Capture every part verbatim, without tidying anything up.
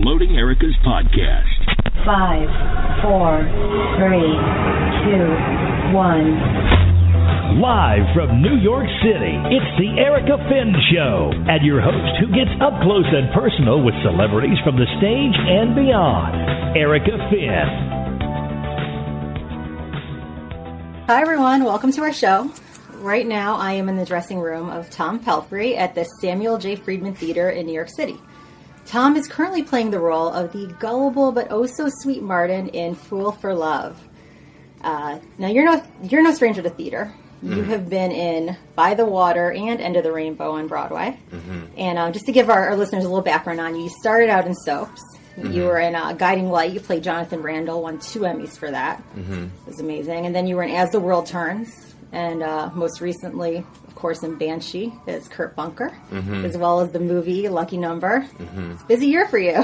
Loading Erica's podcast. Five, four, three, two, one. Live from New York City, it's the Erica Finn Show. And your host who gets up close and personal with celebrities from the stage and beyond, Erica Finn. Hi, everyone. Welcome to our show. Right now, I am in the dressing room of Tom Pelphrey at the Samuel J. Friedman Theater in New York City. Tom is currently playing the role of the gullible but oh-so-sweet Martin in Fool for Love. Uh, now, you're no, you're no stranger to theater. Mm-hmm. You have been in By the Water and End of the Rainbow on Broadway. Mm-hmm. And um, just to give our, our listeners a little background on you, you started out in soaps. Mm-hmm. You were in uh, Guiding Light. You played Jonathan Randall, won two Emmys for that. Mm-hmm. It was amazing. And then you were in As the World Turns. And uh, most recently, of course, in Banshee as Kurt Bunker, mm-hmm. as well as the movie Lucky Number. Mm-hmm. It's a busy year for you.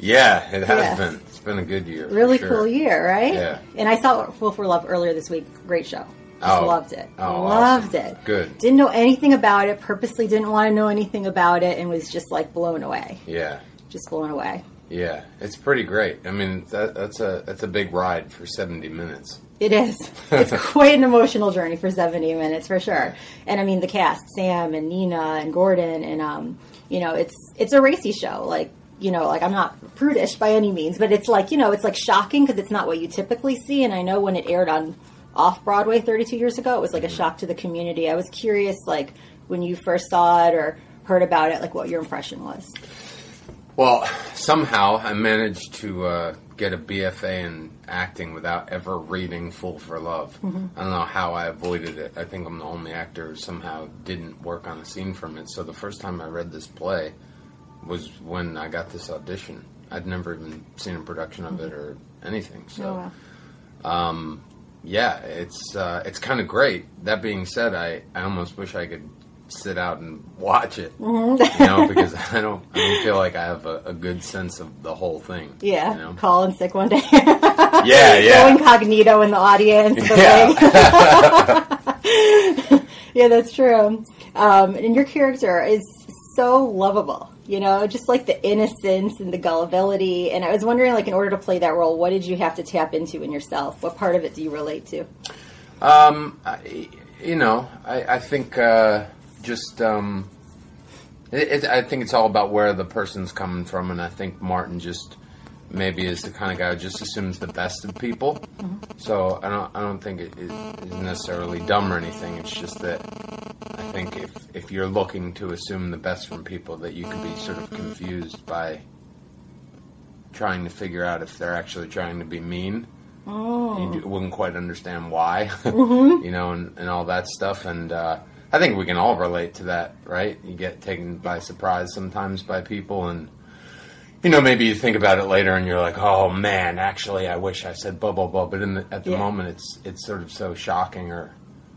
Yeah, it has yeah. been. It's been a good year. Really sure. cool year, right? Yeah. And I saw Fool for Love earlier this week. Great show. Just oh. loved it. Oh, loved awesome. it. Good. Didn't know anything about it, purposely didn't want to know anything about it, and was just like blown away. Yeah. Just blown away. Yeah, it's pretty great. I mean, that, that's a that's a big ride for seventy minutes. It is. It's quite an emotional journey for seventy minutes, for sure. And I mean, the cast, Sam and Nina and Gordon, and um, you know, it's it's a racy show. Like, you know, like I'm not prudish by any means, but it's like, you know, it's like shocking because it's not what you typically see. And I know when it aired on off Broadway thirty-two years ago, it was like mm-hmm. a shock to the community. I was curious, like when you first saw it or heard about it, like what your impression was. Well, somehow I managed to uh, get a B F A in acting without ever reading Fool for Love. Mm-hmm. I don't know how I avoided it. I think I'm the only actor who somehow didn't work on a scene from it. So the first time I read this play was when I got this audition. I'd never even seen a production of mm-hmm. it or anything. So, oh, wow. um, yeah, it's uh, it's kind of great. That being said, I, I almost wish I could sit out and watch it, mm-hmm. you know, because I don't, I don't feel like I have a, a good sense of the whole thing. Yeah, you know? Call in sick one day. yeah, yeah. Go incognito in the audience. Yeah, yeah, that's true. Um, and your character is so lovable, you know, just like the innocence and the gullibility. And I was wondering, like, in order to play that role, what did you have to tap into in yourself? What part of it do you relate to? Um, I, you know, I, I think. Uh, Just, um, it, it, I think it's all about where the person's coming from, and I think Martin just maybe is the kind of guy who just assumes the best of people. Mm-hmm. So I don't, I don't think it is necessarily dumb or anything. It's just that I think if if you're looking to assume the best from people, that you could be sort of confused by trying to figure out if they're actually trying to be mean. Oh. You wouldn't quite understand why, mm-hmm. you know, and, and all that stuff, and. uh I think we can all relate to that, right? You get taken by surprise sometimes by people, and, you know, maybe you think about it later and you're like, oh, man, actually, I wish I said blah, blah, blah. But in the, at the yeah. moment, it's it's sort of so shocking or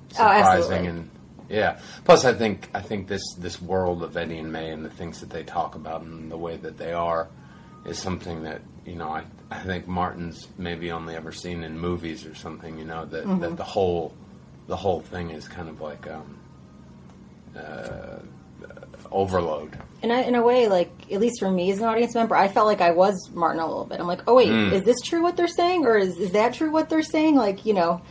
surprising. Oh, and yeah. Plus, I think I think this, this world of Eddie and May and the things that they talk about and the way that they are is something that, you know, I, I think Martin's maybe only ever seen in movies or something, you know, that, mm-hmm. that the whole the whole thing is kind of like... Um, Uh, overload. And I, in a way, like, at least for me as an audience member, I felt like I was Martin a little bit. I'm like, oh, wait, mm. is this true what they're saying? Or is, is that true what they're saying? Like, you know,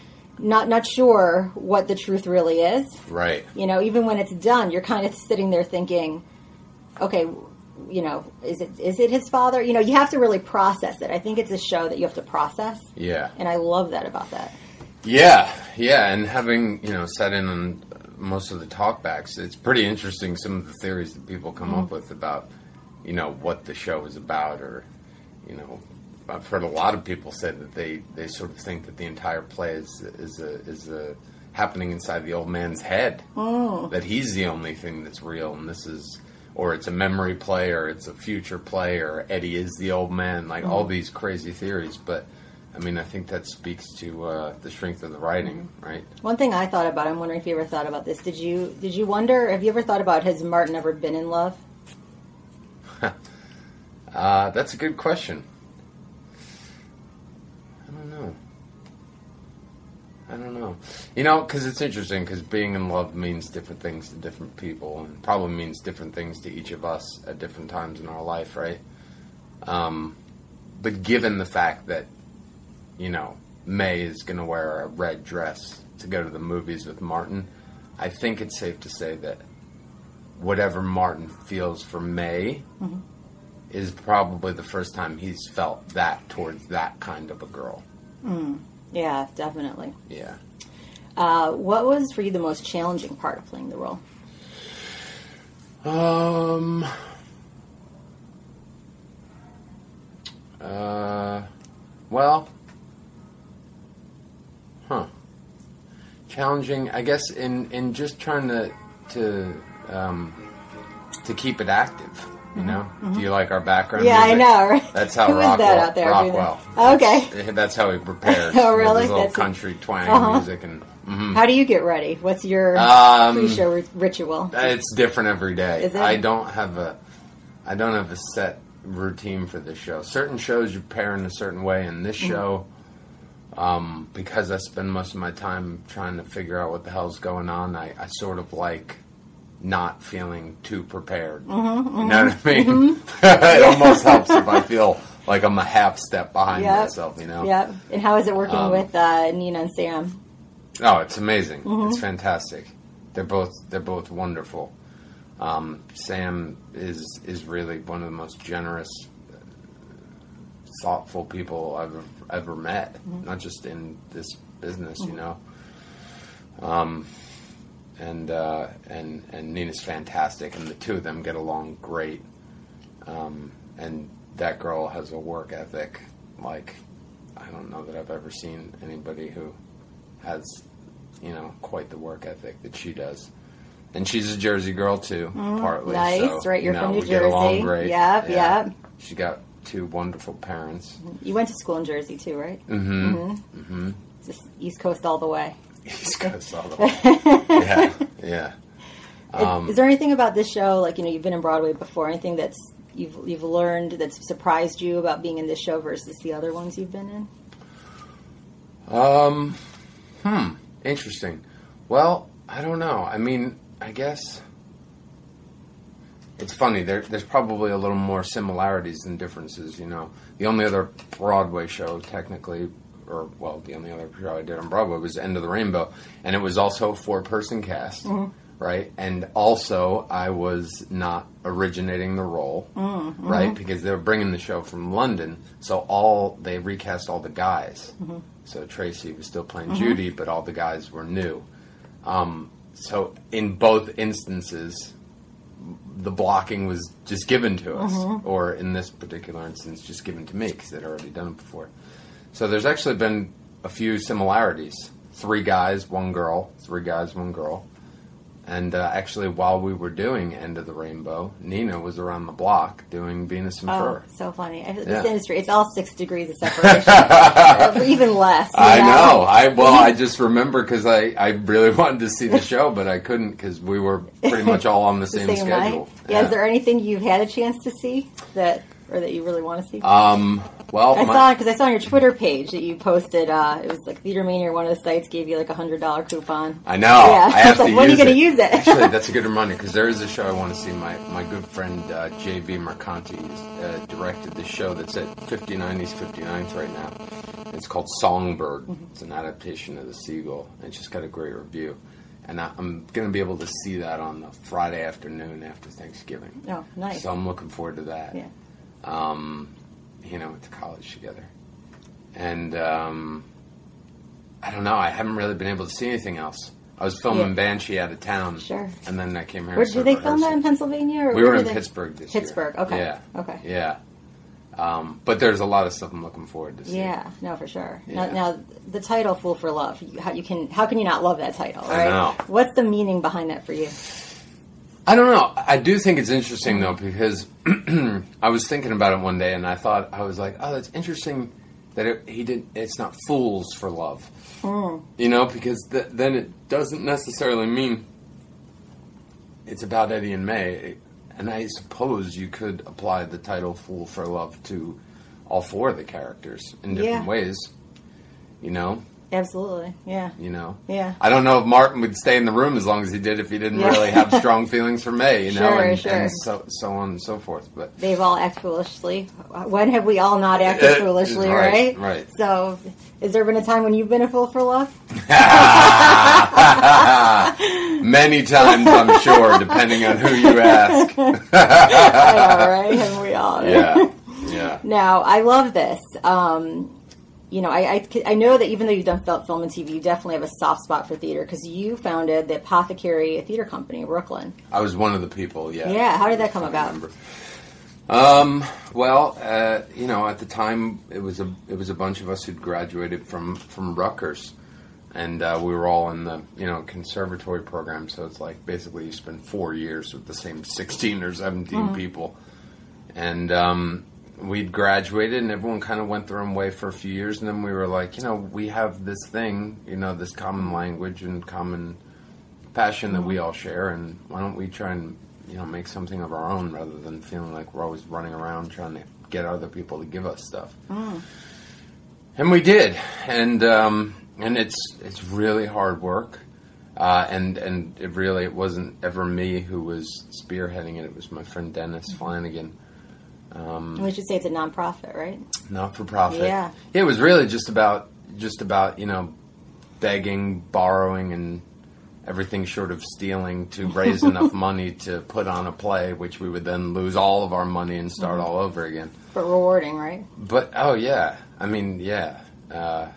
not not sure what the truth really is. Right. You know, even when it's done, you're kind of sitting there thinking, okay, you know, is it is it his father? You know, you have to really process it. I think it's a show that you have to process. Yeah. And I love that about that. Yeah, yeah. And having, you know, sat in on most of the talkbacks, it's pretty interesting some of the theories that people come mm-hmm. up with about, you know, what the show is about, or, you know, I've heard a lot of people say that they, they sort of think that the entire play is is a, is a happening inside the old man's head. Oh. That he's the only thing that's real, and this is, or it's a memory play, or it's a future play, or Eddie is the old man, like mm-hmm. all these crazy theories, but... I mean, I think that speaks to uh, the strength of the writing, right? One thing I thought about, I'm wondering if you ever thought about this. Did you Did you wonder, have you ever thought about, has Martin ever been in love? uh, that's a good question. I don't know. I don't know. You know, because it's interesting, because being in love means different things to different people, and probably means different things to each of us at different times in our life, right? Um, but given the fact that, you know, May is going to wear a red dress to go to the movies with Martin, I think it's safe to say that whatever Martin feels for May mm-hmm. is probably the first time he's felt that towards that kind of a girl. Mm. Yeah, definitely. Yeah. Uh, what was for you the most challenging part of playing the role? Um. Uh. Well. Huh. Challenging, I guess, in, in just trying to to um, to keep it active. You know, mm-hmm. do you like our background? Yeah, music? I know. Right? That's how Who Rockwell. Is that out there? Rockwell. Oh, okay. That's, that's how we prepare. Oh, really? His little that's country it. Twang uh-huh. music and. Mm-hmm. How do you get ready? What's your um, pre-show r- ritual? It's different every day. Is it? I don't have a, I don't have a set routine for this show. Certain shows you prepare in a certain way, and this mm-hmm. show, um, because I spend most of my time trying to figure out what the hell's going on, I, I sort of like. Not feeling too prepared. Mm-hmm, mm-hmm. You know what I mean? Mm-hmm. It almost helps if I feel like I'm a half step behind yep. myself, you know? Yep. And how is it working um, with uh, Nina and Sam? Oh, it's amazing. Mm-hmm. It's fantastic. They're both they're both wonderful. Um, Sam is is really one of the most generous, thoughtful people I've ever met. Mm-hmm. Not just in this business, mm-hmm. you know? Um... And, uh, and and Nina's fantastic, and the two of them get along great. Um, and that girl has a work ethic like I don't know that I've ever seen anybody who has, you know, quite the work ethic that she does. And she's a Jersey girl too, mm, partly. Nice, so, right? You're you know, from New we Jersey. Get along great. Yep, yeah. yep. She got two wonderful parents. You went to school in Jersey too, right? Mm-hmm. Mm-hmm. mm-hmm. Just East Coast all the way. East Coast all the way. Yeah, yeah. Um, is, is there anything about this show, like, you know, you've been in Broadway before, anything that's you've you've learned that's surprised you about being in this show versus the other ones you've been in? Um, hmm, interesting. Well, I don't know. I mean, I guess it's funny. There, there's probably a little more similarities than differences, you know. The only other Broadway show, technically, or, well, the only other show I did on Broadway was End of the Rainbow, and it was also a four-person cast, mm-hmm. right? And also, I was not originating the role, mm-hmm. right? Because they were bringing the show from London, so all they recast all the guys. Mm-hmm. So Tracy was still playing mm-hmm. Judy, but all the guys were new. Um, so in both instances, the blocking was just given to us, mm-hmm. or in this particular instance, just given to me, because they'd already done it before. So there's actually been a few similarities. Three guys, one girl. Three guys, one girl. And uh, actually, while we were doing End of the Rainbow, Nina was around the block doing Venus and Fur. Oh, so funny. This yeah. industry, it's all six degrees of separation. Even less. You know? I know. I Well, I just remember because I, I really wanted to see the show, but I couldn't because we were pretty much all on the, the same, same schedule. Yeah. Yeah, is there anything you've had a chance to see that... or that you really want to see? Um, well, I my, saw because I saw on your Twitter page that you posted. Uh, it was like Theater Mania, one of the sites, gave you like a hundred dollar coupon. I know. Yeah. I have I was like, to when use are you going to use it? Actually, that's a good reminder because there is a show I want to see. My my good friend uh, J B. Mercanti uh, directed the show that's at fifty-nine East fifty-ninth right now. It's called Songbird. Mm-hmm. It's an adaptation of The Seagull, and it's just got a great review. And I, I'm going to be able to see that on the Friday afternoon after Thanksgiving. Oh, nice. So I'm looking forward to that. Yeah. Um, you know, went to college together, and um, I don't know. I haven't really been able to see anything else. I was filming yeah. Banshee out of town, sure, and then I came here. Where did they film that in Pennsylvania? Or we were in they... Pittsburgh this Pittsburgh. year. Pittsburgh, okay, yeah, okay, yeah. Um, but there's a lot of stuff I'm looking forward to seeing. Yeah, no, for sure. Yeah. Now, now, the title "Fool for Love," you, how you can how can you not love that title? Right? I know. What's the meaning behind that for you? I don't know. I do think it's interesting, though, because I was thinking about it one day, and I thought, I was like, oh, that's interesting that it, he didn't, it's not fools for love. Mm. You know, because th- then it doesn't necessarily mean it's about Eddie and May. And I suppose you could apply the title Fool for Love to all four of the characters in different yeah. ways. You know? Absolutely, yeah. You know? Yeah. I don't know if Martin would stay in the room as long as he did if he didn't yeah. really have strong feelings for May, you sure, know, and, sure. and so, so on and so forth. But they've all acted foolishly. When have we all not acted it, foolishly, right, right? Right. So, has there been a time when you've been a fool for love? Many times, I'm sure, depending on who you ask. I know, right? Haven't we all? Yeah, yeah. Now, I love this. Um... You know, I, I, I know that even though you've done film and T V, you definitely have a soft spot for theater because you founded the Apothecary Theater Company in Brooklyn. I was one of the people, yeah. Yeah, how did that come about? Um, well, uh, you know, at the time, it was a it was a bunch of us who'd graduated from, from Rutgers, and uh, we were all in the, you know, conservatory program, so it's like basically you spend four years with the same sixteen or seventeen mm-hmm. people, and... Um, we'd graduated and everyone kind of went their own way for a few years, and then we were like, you know, we have this thing, you know, this common language and common passion that we all share, and why don't we try and, you know, make something of our own rather than feeling like we're always running around trying to get other people to give us stuff. Mm. And we did, and um, and it's it's really hard work, uh, and and it really it wasn't ever me who was spearheading it. It was my friend Dennis Flanagan. Um, we should say it's a non-profit, right? Not-for-profit. Yeah. It was really just about, just about, you know, begging, borrowing, and everything short of stealing to raise enough money to put on a play, which we would then lose all of our money and start mm-hmm. all over again. But rewarding, right? But, oh, yeah. I mean, yeah. Uh,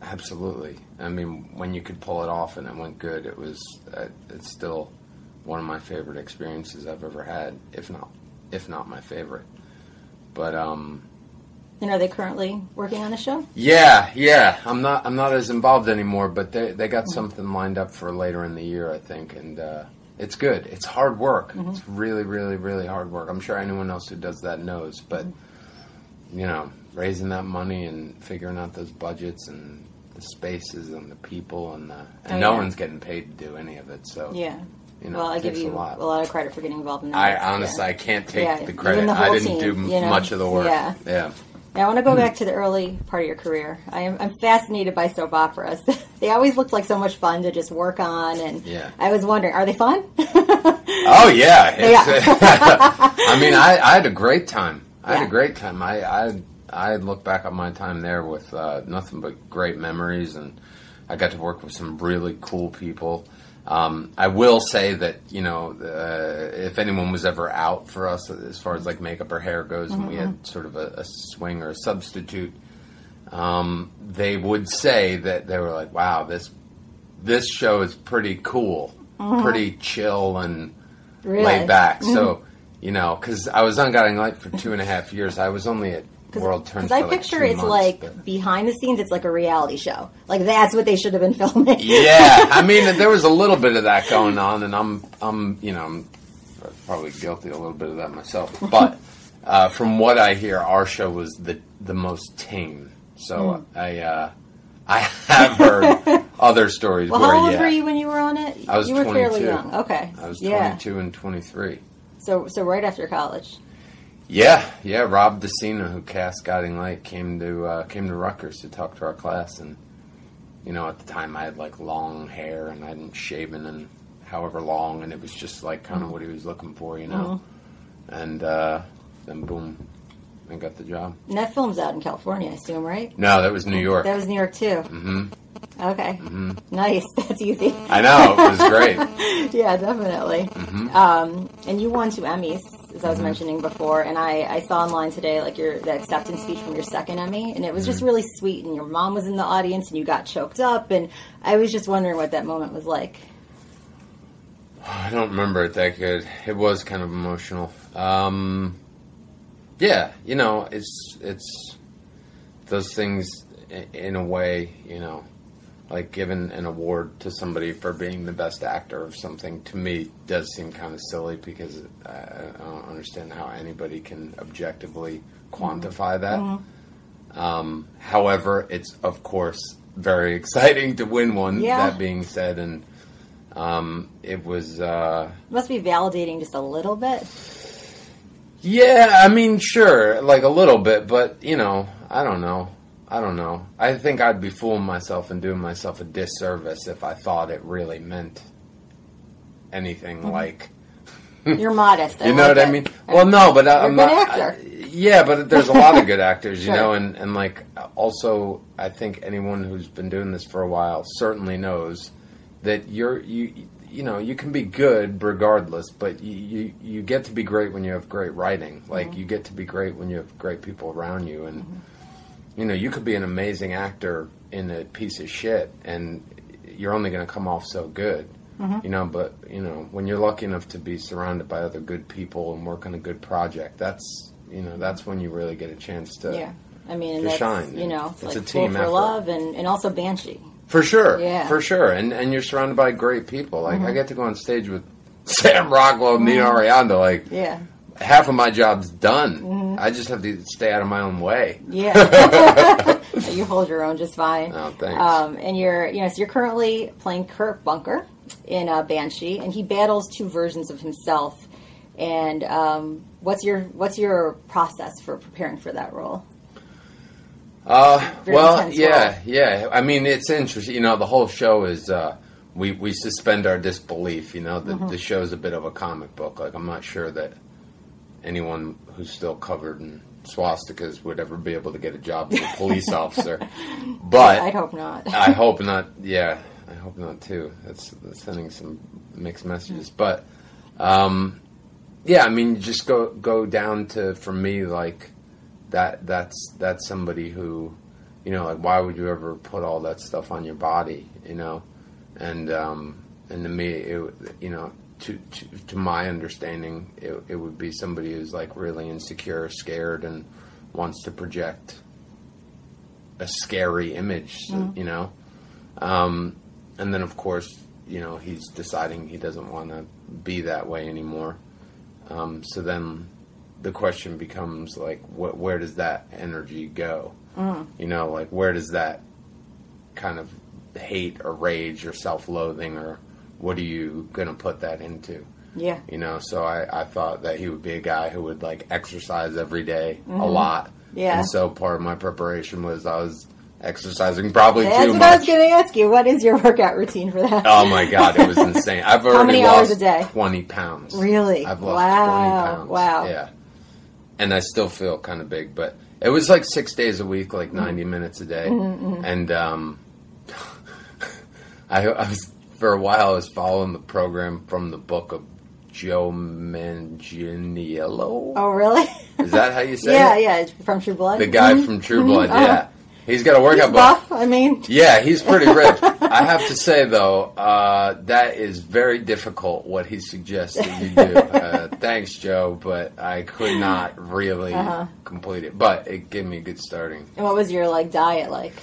absolutely. I mean, when you could pull it off and it went good, it was, uh, it's still one of my favorite experiences I've ever had, if not, if not my favorite. But um, and are they currently working on the show? Yeah, yeah. I'm not. I'm not as involved anymore. But they they got mm-hmm. something lined up for later in the year, I think. And uh, it's good. It's hard work. Mm-hmm. It's really, really, really hard work. I'm sure anyone else who does that knows. But mm-hmm. you know, raising that money and figuring out those budgets and the spaces and the people and the and oh, no yeah. one's getting paid to do any of it. So yeah. You know, well, I give you a lot. a lot of credit for getting involved in that. I honestly, yeah. I can't take yeah. the credit. The I didn't team, do m- you know? much of the work. Yeah. yeah. Now, I want to go back to the early part of your career. I am, I'm fascinated by soap operas. They always looked like so much fun to just work on, and yeah. I was wondering, are they fun? Oh, yeah. It's, yeah. I mean, I, I had a great time. I yeah. had a great time. I, I, I look back on my time there with uh, nothing but great memories, and I got to work with some really cool people. Um, I will say that, you know, uh, if anyone was ever out for us as far as like makeup or hair goes, mm-hmm. and we had sort of a, a swing or a substitute, um, they would say that they were like, wow, this this show is pretty cool, mm-hmm. pretty chill and really? laid back. Mm-hmm. So, you know, because I was on Guiding Light for two and a half years. I was only at World Turns. Because I picture like it's months, like but. behind the scenes, it's like a reality show. Like that's what they should have been filming. Yeah, I mean, there was a little bit of that going on, and I'm, I'm, you know, I'm probably guilty a little bit of that myself. But uh, from what I hear, our show was the the most tame. So mm. I, uh, I have heard other stories. Well, where, how old yeah, were you when you were on it? I was you were twenty-two. Fairly young. Okay, I was yeah. twenty-two and twenty-three. So, so right after college. Yeah, yeah. Rob Decina, who cast Guiding Light, came to uh, came to Rutgers to talk to our class, and you know, at the time, I had like long hair and I hadn't shaven and however long, and it was just like kind of what he was looking for, you know. Mm-hmm. And uh, then boom, I got the job. And that film's out in California, I assume, right? No, that was New York. That was New York too. Mm-hmm. Okay. Mm-hmm. Nice. That's easy. I know. It was great. Yeah, definitely. Mm-hmm. Um, and you won two Emmys, as I was mm-hmm. mentioning before, and I, I saw online today like your the acceptance speech from your second Emmy, and it was mm-hmm. just really sweet, and your mom was in the audience, and you got choked up, and I was just wondering what that moment was like. I don't remember it that good. It was kind of emotional. Um, yeah, you know, it's it's those things in a way, you know, like giving an award to somebody for being the best actor of something, to me, does seem kind of silly because I don't understand how anybody can objectively quantify that. Mm-hmm. Um, however, it's, of course, very exciting to win one, yeah. that being said, and um, it was... Uh, it must be validating just a little bit. Yeah, I mean, sure, like a little bit, but, you know, I don't know. I don't know. I think I'd be fooling myself and doing myself a disservice if I thought it really meant anything mm-hmm. like... You're modest. I you know like what it. I mean? Well, no, but I, I'm not... Actor. I, yeah, but there's a lot of good actors, you sure. know, and, and, like, also, I think anyone who's been doing this for a while certainly knows that you're... you. You know, you can be good regardless, but you, you, you get to be great when you have great writing. Like, mm-hmm. you get to be great when you have great people around you. And, mm-hmm. you know, you could be an amazing actor in a piece of shit, and you're only going to come off so good. Mm-hmm. You know, but, you know, when you're lucky enough to be surrounded by other good people and work on a good project, that's, you know, that's when you really get a chance to, yeah. I mean, to that's, shine. You know, it's like a team Fool for effort. Love and, and also Banshee. For sure, yeah. for sure. And and you're surrounded by great people. Like, mm-hmm. I get to go on stage with Sam Rockwell and Nina Arianda. Like, yeah. half of my job's done. Mm-hmm. I just have to stay out of my own way. Yeah. You hold your own just fine. Oh, thanks. Um, and you're, you know, so you're currently playing Kurt Bunker in uh, Banshee, and he battles two versions of himself. And um, what's your what's your process for preparing for that role? Uh, well, yeah, yeah. I mean, it's interesting. You know, the whole show is, uh, we, we suspend our disbelief, you know, the, mm-hmm. the show's a bit of a comic book. Like, I'm not sure that anyone who's still covered in swastikas would ever be able to get a job as a police officer. But yeah, I hope not. I hope not. Yeah, I hope not too. That's, that's sending some mixed messages. Mm-hmm. But, um, yeah, I mean, just go, go down to, for me, like, That that's that's somebody who, you know, like, why would you ever put all that stuff on your body, you know, and um, and to me, it, you know, to, to to my understanding, it it would be somebody who's like really insecure, scared, and wants to project a scary image, mm-hmm. you know, um, and then of course, you know, he's deciding he doesn't want to be that way anymore, um, so then. The question becomes, like, wh- where does that energy go? Mm. You know, like, where does that kind of hate or rage or self-loathing or what are you going to put that into? Yeah. You know, so I, I thought that he would be a guy who would, like, exercise every day mm-hmm. a lot. Yeah. And so part of my preparation was I was exercising probably That's too much. That's what I was going to ask you. What is your workout routine for that? Oh, my God. It was insane. I've already How many lost hours a day? twenty pounds. Really? I've lost wow. twenty pounds. Wow. Yeah. And I still feel kind of big, but it was like six days a week, like ninety mm-hmm. minutes a day. Mm-hmm. And um, I, I was, for a while, I was following the program from the book of Joe Manganiello. Oh, really? Is that how you say yeah, it? Yeah, yeah, from True Blood. The guy mm-hmm. from True Blood, mm-hmm. yeah. He's got a workout he's buff, book. I mean. Yeah, he's pretty ripped. I have to say, though, uh, that is very difficult, what he suggested you do. Uh, thanks, Joe, but I could not really uh-huh. complete it. But it gave me a good starting. And what was your, like, diet like?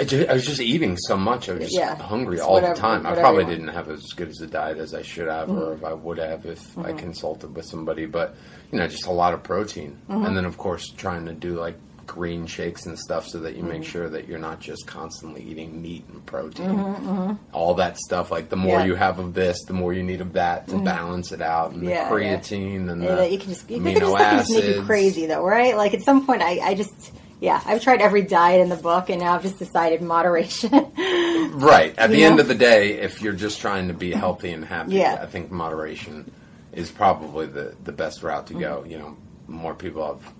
I, just, I was just eating so much. I was just yeah. hungry just all whatever, the time. I probably didn't have as good as a diet as I should have mm-hmm. or if I would have if mm-hmm. I consulted with somebody. But, you know, just a lot of protein. Mm-hmm. And then, of course, trying to do, like, green shakes and stuff so that you mm-hmm. make sure that you're not just constantly eating meat and protein. Mm-hmm, mm-hmm. All that stuff. Like, the more yeah. you have of this, the more you need of that to mm-hmm. balance it out. And yeah, the creatine yeah. and yeah, the you can just, you amino just, acids. It can just make you crazy, though, right? Like, at some point, I, I just... Yeah, I've tried every diet in the book, and now I've just decided moderation. Right. At you the know? End of the day, if you're just trying to be healthy and happy, yeah. I think moderation is probably the, the best route to mm-hmm. go. You know, more people have... a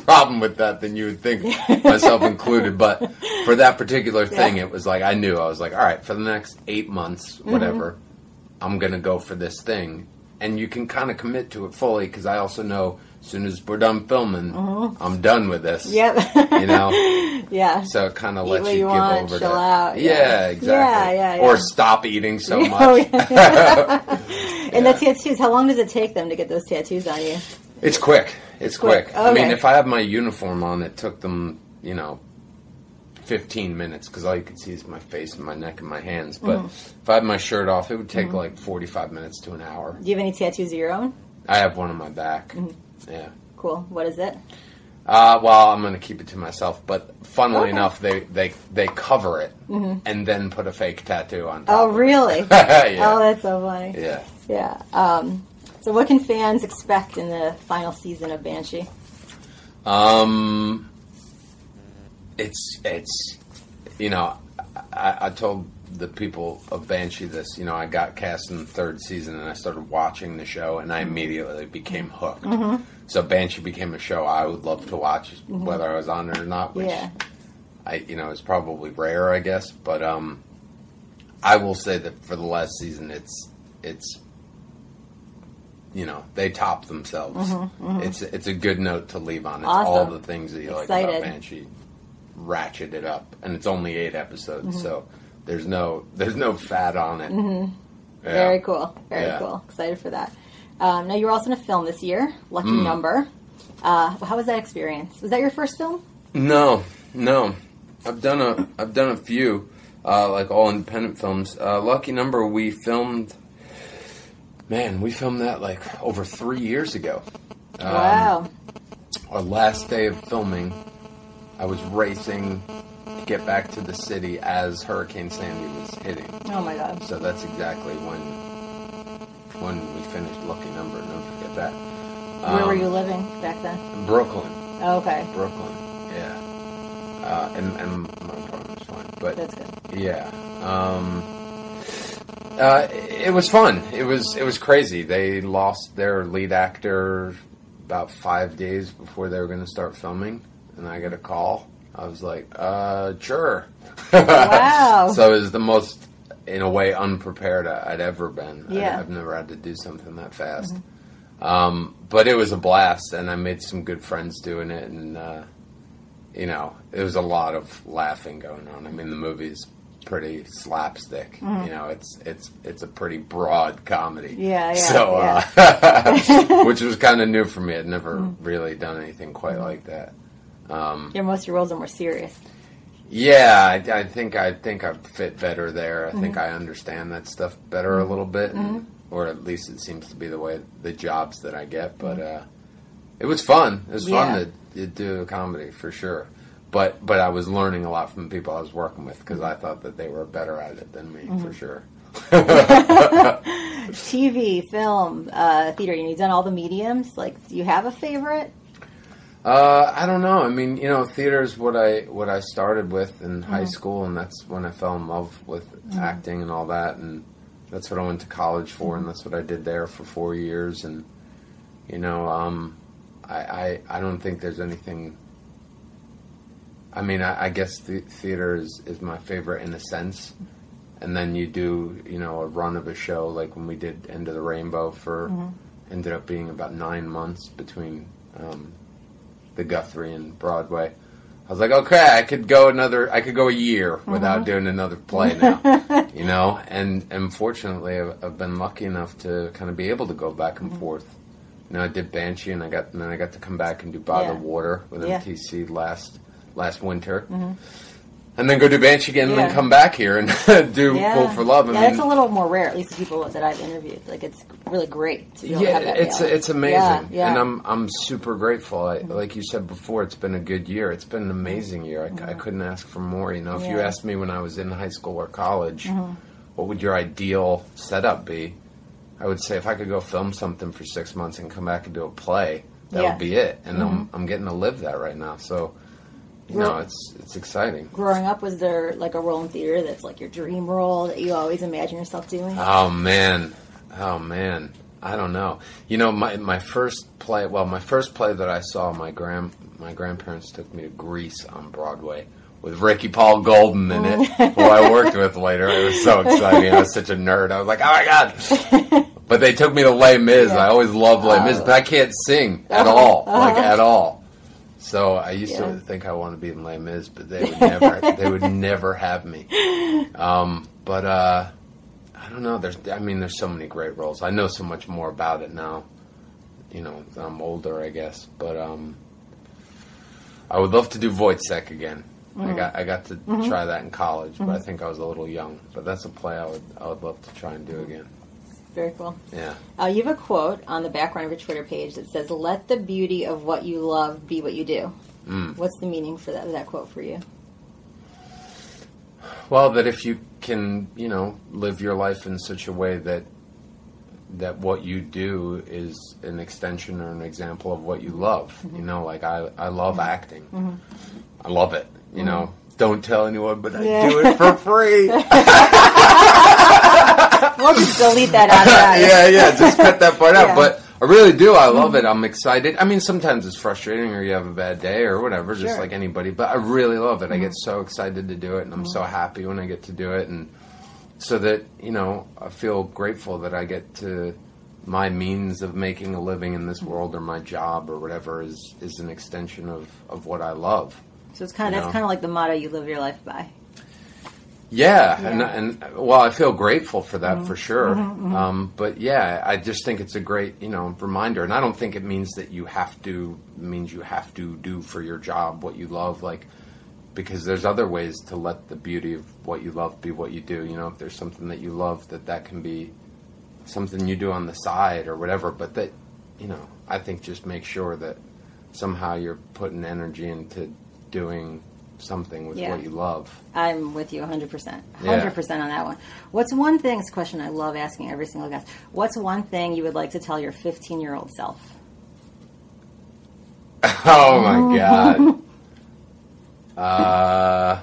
problem with that than you would think, myself included. But for that particular thing, yeah. it was like I knew. I was like, all right, for the next eight months, whatever, mm-hmm. I'm going to go for this thing. And you can kind of commit to it fully because I also know as soon as we're done filming, mm-hmm. I'm done with this. Yep. You know? Yeah. So it kind of lets you, you give want, over to... out. Yeah, yeah, exactly. Yeah, yeah, yeah. Or stop eating so much. Oh, yeah. yeah. And the tattoos, how long does it take them to get those tattoos on you? It's quick. It's quick. quick. Okay. I mean, if I have my uniform on, it took them, you know, fifteen minutes because all you could see is my face and my neck and my hands. But mm-hmm. if I had my shirt off, it would take mm-hmm. like forty-five minutes to an hour. Do you have any tattoos of your own? I have one on my back. Mm-hmm. Yeah. Cool. What is it? Uh, well, I'm going to keep it to myself, but funnily okay. enough, they, they, they cover it mm-hmm. and then put a fake tattoo on top. Oh, really? yeah. Oh, that's so funny. Yeah. Yeah. Um, So what can fans expect in the final season of Banshee? Um, it's it's you know, I, I told the people of Banshee this. You know, I got cast in the third season, and I started watching the show, and I immediately became hooked. Mm-hmm. So Banshee became a show I would love to watch, mm-hmm. whether I was on it or not. Which yeah. I, you know, is probably rare, I guess. But um, I will say that for the last season, it's it's. You know, they top themselves. Mm-hmm, mm-hmm. It's it's a good note to leave on. It's awesome. All the things that you Excited. Like about Banshee ratcheted up, and it's only eight episodes, mm-hmm. so there's no there's no fat on it. Mm-hmm. Yeah. Very cool, very yeah. cool. Excited for that. Um, now, you were also in a film this year, Lucky mm. Number. Uh, how was that experience? Was that your first film? No, no. I've done a I've done a few, uh, like all independent films. Uh, Lucky Number, we filmed. Man, we filmed that like over three years ago. Um, wow. Our last day of filming, I was racing to get back to the city as Hurricane Sandy was hitting. Oh my God. So that's exactly when when we finished Lucky Number. Don't forget that. Um, Where were you living back then? In Brooklyn. Oh, okay. Brooklyn, yeah. Uh, and, and my apartment was fine. But, that's good. Yeah. Um... Uh, it was fun. It was it was crazy. They lost their lead actor about five days before they were going to start filming, and I got a call. I was like, uh, sure. Wow. So it was the most, in a way, unprepared I'd ever been. Yeah. I, I've never had to do something that fast. Mm-hmm. Um, but it was a blast, and I made some good friends doing it, and, uh, you know, it was a lot of laughing going on. I mean, the movie's pretty slapstick, mm. you know. It's it's it's a pretty broad comedy. Yeah, yeah. So, yeah. Uh, which was kind of new for me. I'd never mm. really done anything quite like that. Um, yeah, most of your roles are more serious. Yeah, I, I think I think I fit better there. I mm-hmm. think I understand that stuff better a little bit, mm-hmm. and, or at least it seems to be the way the jobs that I get. But uh, it was fun. It was yeah. fun to, to do a comedy for sure. But but I was learning a lot from the people I was working with, because I thought that they were better at it than me, mm-hmm. for sure. T V, film, uh, theater, you've done all the mediums. Like, do you have a favorite? Uh, I don't know. I mean, you know, theater is what I, what I started with in mm-hmm. high school, and that's when I fell in love with mm-hmm. acting and all that. And that's what I went to college for, and that's what I did there for four years. And, you know, um, I, I, I don't think there's anything... I mean, I, I guess the theater is, is my favorite in a sense. And then you do, you know, a run of a show, like when we did End of the Rainbow for, mm-hmm. ended up being about nine months between um, the Guthrie and Broadway. I was like, okay, I could go another, I could go a year without mm-hmm. doing another play now, you know? And, and fortunately, I've, I've been lucky enough to kind of be able to go back and mm-hmm. forth. You know, I did Banshee, and I got, and then I got to come back and do By yeah. the Water with yeah. M T C last last winter, mm-hmm. and then go do Banshee again, yeah. and then come back here and do yeah. Fool for Love. I yeah, mean, it's a little more rare, at least the people that I've interviewed. Like, it's really great to be able yeah, to have that it's reality. It's amazing, yeah, yeah. and I'm I'm super grateful. I, mm-hmm. Like you said before, it's been a good year. It's been an amazing year. I, mm-hmm. I couldn't ask for more. You know, if yeah. you asked me when I was in high school or college, mm-hmm. what would your ideal setup be? I would say if I could go film something for six months and come back and do a play, that yeah. would be it. And mm-hmm. I'm I'm getting to live that right now. So. No, it's it's exciting. Growing up, was there like a role in theater that's like your dream role that you always imagine yourself doing? Oh man, oh man, I don't know. You know, my my first play, well, my first play that I saw, my grand my grandparents took me to Grease on Broadway with Ricky Paul Golden in it, who I worked with later. It was so exciting. I was such a nerd. I was like, oh my God. But they took me to Les Mis. Yeah. I always loved Les Mis, but I can't sing at all, like at all. So I used yeah. to think I wanted to be in Les Mis, but they would never. They would never have me. Um, but uh, I don't know. There's, I mean, there's so many great roles. I know so much more about it now. You know, I'm older, I guess. But um, I would love to do Void Sec again. Mm-hmm. I got I got to mm-hmm. try that in college, mm-hmm. but I think I was a little young. But that's a play I would I would love to try and do again. Very cool. Yeah. Uh, you have a quote on the background of your Twitter page that says, "Let the beauty of what you love be what you do." Mm. What's the meaning for that, that quote for you? Well, that if you can, you know, live your life in such a way that that what you do is an extension or an example of what you love. Mm-hmm. You know, like I, I love mm-hmm. acting. Mm-hmm. I love it. you know, don't tell anyone, but I yeah. do it for free. We'll just delete that out of that. Yeah, yeah, just cut that part yeah. out. But I really do. I love it. I'm excited. I mean, sometimes it's frustrating or you have a bad day or whatever, sure. just like anybody. But I really love it. Mm-hmm. I get so excited to do it, and I'm mm-hmm. so happy when I get to do it. And so that, you know, I feel grateful that I get to... my means of making a living in this world or my job or whatever is, is an extension of, of what I love. So it's kind of, that's kind of like the motto you live your life by. Yeah. yeah. And, and well, I feel grateful for that mm-hmm. for sure. Mm-hmm, mm-hmm. Um, but yeah, I just think it's a great, you know, reminder. And I don't think it means that you have to, means you have to do for your job what you love. Like, because there's other ways to let the beauty of what you love be what you do. You know, if there's something that you love, that that can be something you do on the side or whatever, but that, you know, I think just make sure that somehow you're putting energy into doing something with yeah. what you love. I'm with you one hundred percent. one hundred percent yeah. on that one. What's one thing, it's a question I love asking every single guest, what's one thing you would like to tell your fifteen-year-old self? Oh, my God. uh,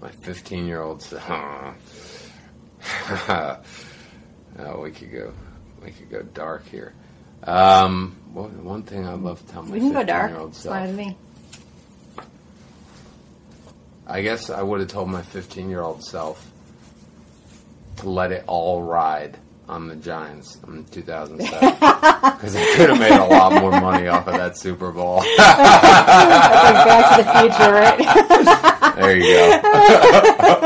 my fifteen-year-old self. Oh, we could go, we could go dark here. Um, well, one thing I'd love to tell my fifteen-year-old self. Fine with me. I guess I would have told my fifteen-year-old self to let it all ride on the Giants in two thousand seven because I could have made a lot more money off of that Super Bowl. Like Back to the Future, right?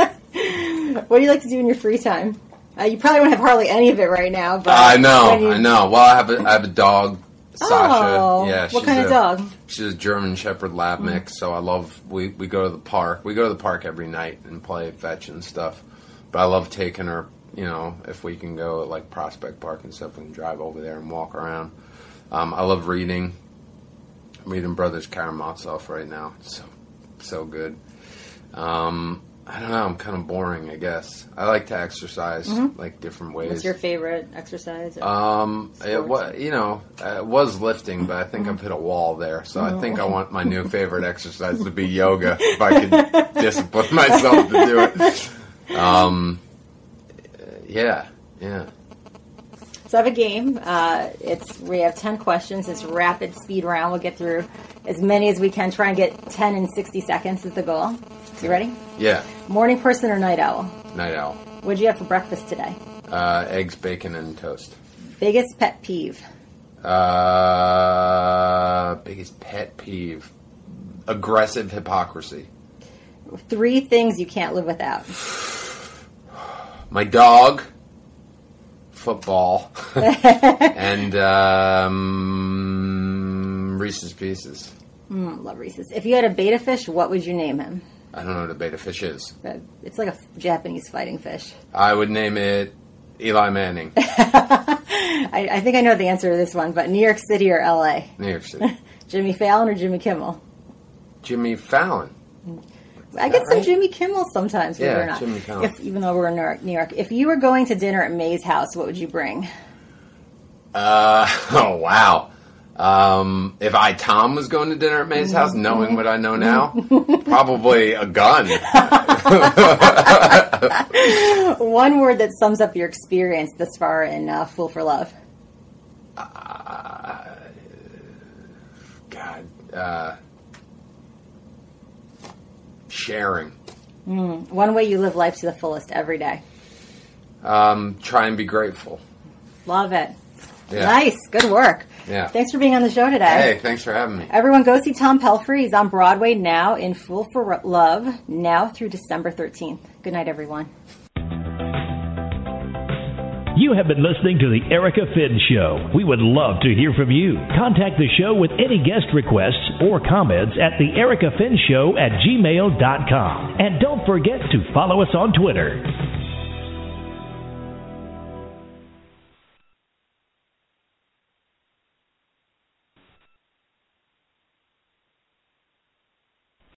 There you go. What do you like to do in your free time? Uh, you probably don't have hardly any of it right now. But uh, I know, you... I know. Well, I have a, I have a dog, Sasha. Oh, yeah, what kind a, of dog? She's a German Shepherd Lab mm-hmm. mix, so I love, we, we go to the park. We go to the park every night and play fetch and stuff. But I love taking her, you know, if we can go at, like, Prospect Park and stuff, we can drive over there and walk around. Um, I love reading. I'm reading Brothers Karamazov right now. It's so, so good. Um... I don't know, I'm kind of boring, I guess. I like to exercise, mm-hmm. like, different ways. What's your favorite exercise? Um, it wa- you know, it was lifting, but I think I've hit a wall there. So no. I think I want my new favorite exercise to be yoga, if I could discipline myself to do it. Um, yeah, yeah. So I have a game. Uh, it's we have ten questions. It's rapid speed round. We'll get through as many as we can. Try and get ten in sixty seconds is the goal. You ready? Yeah. Morning person or night owl? Night owl. What'd you have for breakfast today? Uh, eggs, bacon, and toast. Biggest pet peeve? Uh, biggest pet peeve. Aggressive hypocrisy. Three things you can't live without. My dog. Football and um, Reese's Pieces. Mm, love Reese's. If you had a betta fish, what would you name him? I don't know what a betta fish is. It's like a Japanese fighting fish. I would name it Eli Manning. I, I think I know the answer to this one, but New York City or L A? New York City. Jimmy Fallon or Jimmy Kimmel? Jimmy Fallon. I get some right? Jimmy Kimmel sometimes, believe yeah, it or not. Jimmy Kimmel. If, even though we're in New York. If you were going to dinner at May's house, what would you bring? Uh, oh, wow. Um, if I, Tom, was going to dinner at May's house, knowing what I know now, probably a gun. One word that sums up your experience this far in uh, Fool for Love. Uh, God, uh... sharing. Mm. One way you live life to the fullest every day. Um, try and be grateful. Love it. Yeah. Nice. Good work. Yeah. Thanks for being on the show today. Hey, thanks for having me. Everyone go see Tom Pelphrey. He's on Broadway now in Fool for Love, now through December thirteenth. Good night, everyone. You have been listening to The Erica Finn Show. We would love to hear from you. Contact the show with any guest requests or comments at the Erica Finn Show at gmail dot com. And don't forget to follow us on Twitter.